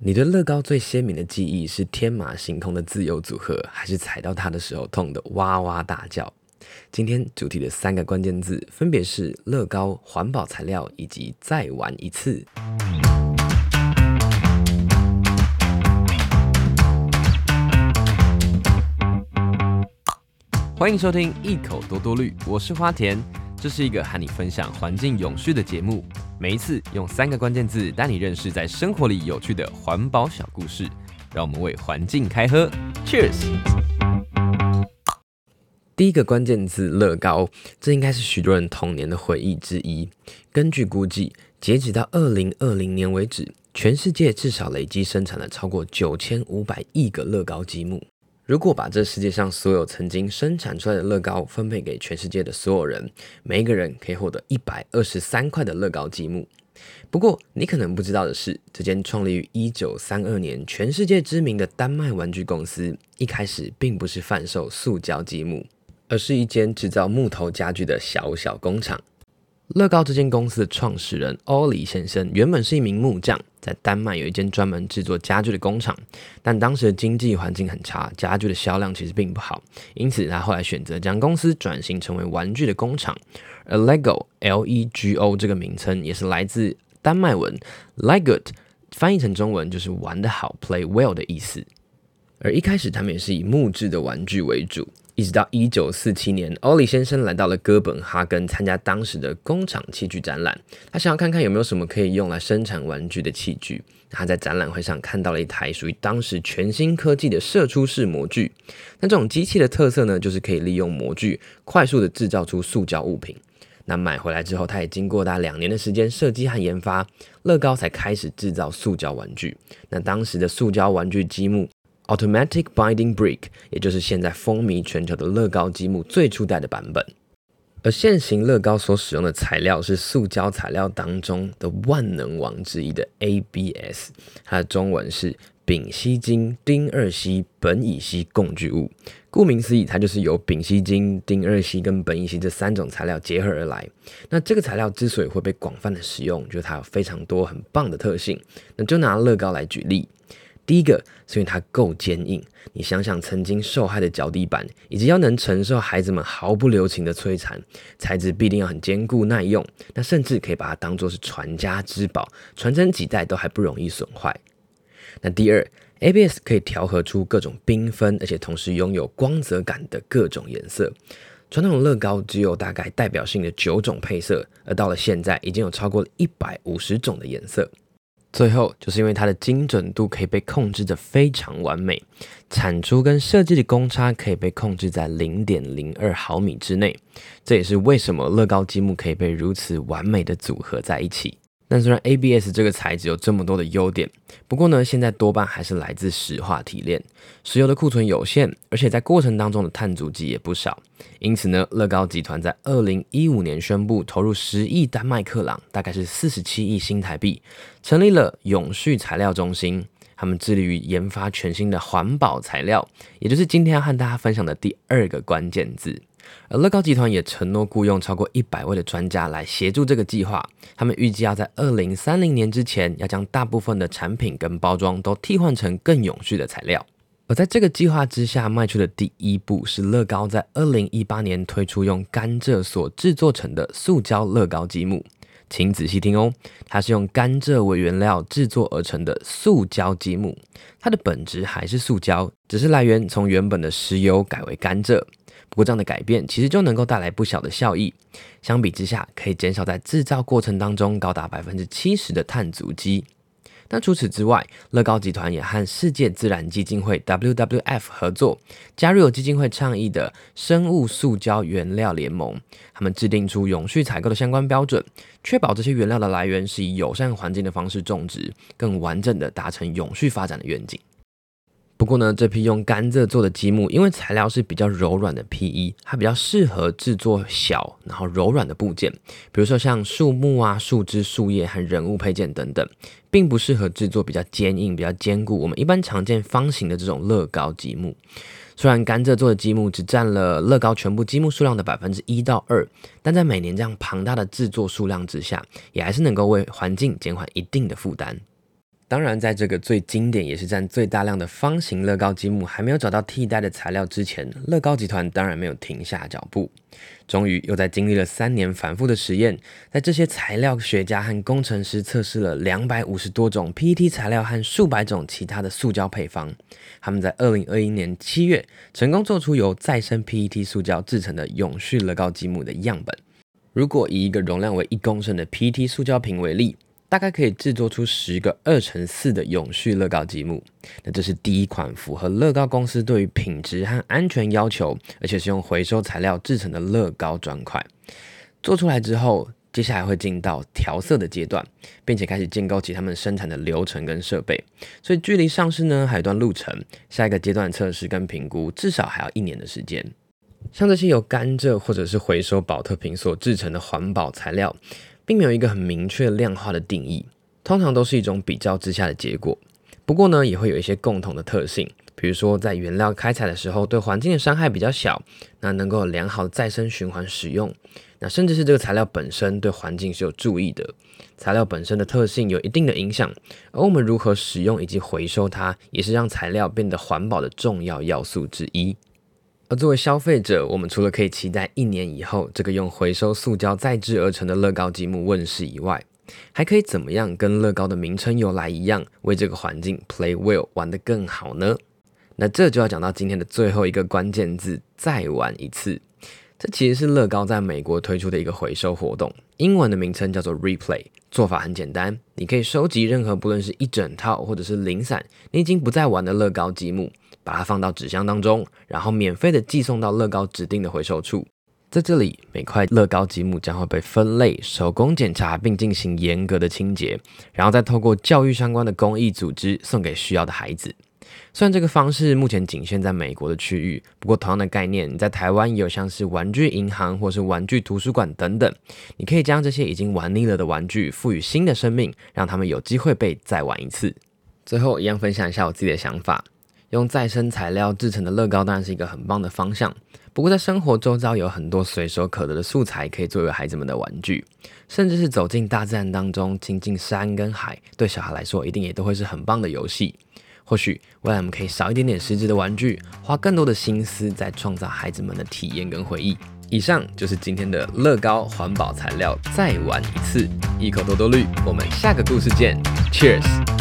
你对乐高最鲜明的记忆是天马行空的自由组合，还是踩到它的时候痛得哇哇大叫？今天主题的三个关键字分别是乐高、环保材料以及再玩一次。欢迎收听一口多多绿，我是花田，这是一个和你分享环境永续的节目。每一次用三个关键字带你认识在生活里有趣的环保小故事，让我们为环境开喝 Cheers。 第一个关键字乐高，这应该是许多人童年的回忆之一。根据估计，截止到2020年为止，全世界至少累积生产了超过9500亿个乐高积木。如果把这世界上所有曾经生产出来的乐高分配给全世界的所有人，每一个人可以获得123块的乐高积木。不过你可能不知道的是，这间创立于1932年全世界知名的丹麦玩具公司，一开始并不是贩售塑胶积木，而是一间制造木头家具的小小工厂。乐高这间公司的创始人欧里先生原本是一名木匠，在丹麦有一间专门制作家具的工厂，但当时的经济环境很差，家具的销量其实并不好，因此他后来选择将公司转型成为玩具的工厂。而 LEGO LEGO 这个名称也是来自丹麦文 Leg godt， 翻译成中文就是玩得好 Play well 的意思。而一开始他们也是以木质的玩具为主，一直到1947年，欧里先生来到了哥本哈根参加当时的工厂器具展览，他想要看看有没有什么可以用来生产玩具的器具。他在展览会上看到了一台属于当时全新科技的射出式模具，那这种机器的特色呢，就是可以利用模具快速的制造出塑胶物品。那买回来之后，他也经过大概2年的时间设计和研发，乐高才开始制造塑胶玩具。那当时的塑胶玩具积木Automatic Binding Brick， 也就是现在风靡全球的乐高积木最初代的版本。而现行乐高所使用的材料是塑胶材料当中的万能王之一的 ABS， 它的中文是丙烯腈、丁二烯、苯乙烯共聚物。顾名思义，它就是由丙烯腈、丁二烯跟苯乙烯这三种材料结合而来。那这个材料之所以会被广泛的使用，就是它有非常多很棒的特性。那就拿乐高来举例，第一个是因为它够坚硬，你想想曾经受害的脚底板，以及要能承受孩子们毫不留情的摧残，材质必定要很坚固耐用，那甚至可以把它当作是传家之宝，传承几代都还不容易损坏。那第二， ABS 可以调和出各种缤纷，而且同时拥有光泽感的各种颜色。传统乐高只有大概代表性的9种配色，而到了现在已经有超过150种的颜色。最后就是因为它的精准度可以被控制得非常完美，产出跟设计的公差可以被控制在 0.02 毫米之内，这也是为什么乐高积木可以被如此完美的组合在一起。但虽然 ABS 这个材质有这么多的优点，不过呢，现在多半还是来自石化提炼，石油的库存有限，而且在过程当中的碳足迹也不少。因此呢，乐高集团在2015年宣布投入10亿丹麦克朗，大概是47亿新台币，成立了永续材料中心。他们致力于研发全新的环保材料，也就是今天要和大家分享的第二个关键字。而乐高集团也承诺雇用超过100位的专家来协助这个计划，他们预计要在2030年之前要将大部分的产品跟包装都替换成更永续的材料。而在这个计划之下迈出的第一步是乐高在2018年推出用甘蔗所制作成的塑胶乐高积木，请仔细听哦，它是用甘蔗为原料制作而成的塑胶积木，它的本质还是塑胶，只是来源从原本的石油改为甘蔗。不过这样的改变其实就能够带来不小的效益，相比之下可以减少在制造过程当中高达 70% 的碳足迹。但除此之外，乐高集团也和世界自然基金会 WWF 合作，加入有基金会倡议的生物塑胶原料联盟，他们制定出永续采购的相关标准，确保这些原料的来源是以友善环境的方式种植，更完整的达成永续发展的愿景。不过呢，这批用甘蔗做的积木，因为材料是比较柔软的 PE， 它比较适合制作小然后柔软的部件，比如说像树木啊、树枝、树叶和人物配件等等，并不适合制作比较坚硬、比较坚固我们一般常见方形的这种乐高积木。虽然甘蔗做的积木只占了乐高全部积木数量的 1%到2%， 但在每年这样庞大的制作数量之下，也还是能够为环境减缓一定的负担。当然，在这个最经典也是占最大量的方形乐高积木还没有找到替代的材料之前，乐高集团当然没有停下脚步。终于又在经历了3年反复的实验，在这些材料学家和工程师测试了250多种 PET 材料和数百种其他的塑胶配方，他们在2021年7月成功做出由再生 PET 塑胶制成的永续乐高积木的样本。如果以一个容量为1公升的 PET 塑胶瓶为例，大概可以制作出10个2×4的永续乐高积木。那这是第一款符合乐高公司对于品质和安全要求，而且是用回收材料制成的乐高砖块。做出来之后，接下来会进到调色的阶段，并且开始建构起他们生产的流程跟设备。所以距离上市呢还有一段路程，下一个阶段测试跟评估至少还要1年的时间。像这些由甘蔗或者是回收保特瓶所制成的环保材料，并没有一个很明确量化的定义，通常都是一种比较之下的结果。不过呢，也会有一些共同的特性，比如说在原料开采的时候对环境的伤害比较小，那能够有良好的再生循环使用，那甚至是这个材料本身对环境是有注意的。材料本身的特性有一定的影响，而我们如何使用以及回收它，也是让材料变得环保的重要要素之一。而作为消费者，我们除了可以期待1年以后这个用回收塑胶再制而成的乐高积木问世以外，还可以怎么样跟乐高的名称由来一样，为这个环境 play well 玩得更好呢？那这就要讲到今天的最后一个关键字，再玩一次。这其实是乐高在美国推出的一个回收活动，英文的名称叫做 Replay。 做法很简单，你可以收集任何不论是一整套或者是零散你已经不再玩的乐高积木，把它放到纸箱当中，然后免费的寄送到乐高指定的回收处。在这里，每块乐高积木将会被分类、手工检查并进行严格的清洁，然后再透过教育相关的公益组织送给需要的孩子。虽然这个方式目前仅限在美国的区域，不过同样的概念在台湾也有像是玩具银行或是玩具图书馆等等，你可以将这些已经玩腻了的玩具赋予新的生命，让他们有机会被再玩一次。最后一样分享一下我自己的想法，用再生材料制成的乐高当然是一个很棒的方向，不过在生活周遭有很多随手可得的素材可以作为孩子们的玩具，甚至是走进大自然当中，亲近山跟海，对小孩来说一定也都会是很棒的游戏。或许未来我们可以少一点点实质的玩具，花更多的心思在创造孩子们的体验跟回忆。以上就是今天的乐高环保材料再玩一次，一口多多绿，我们下个故事见 ，Cheers。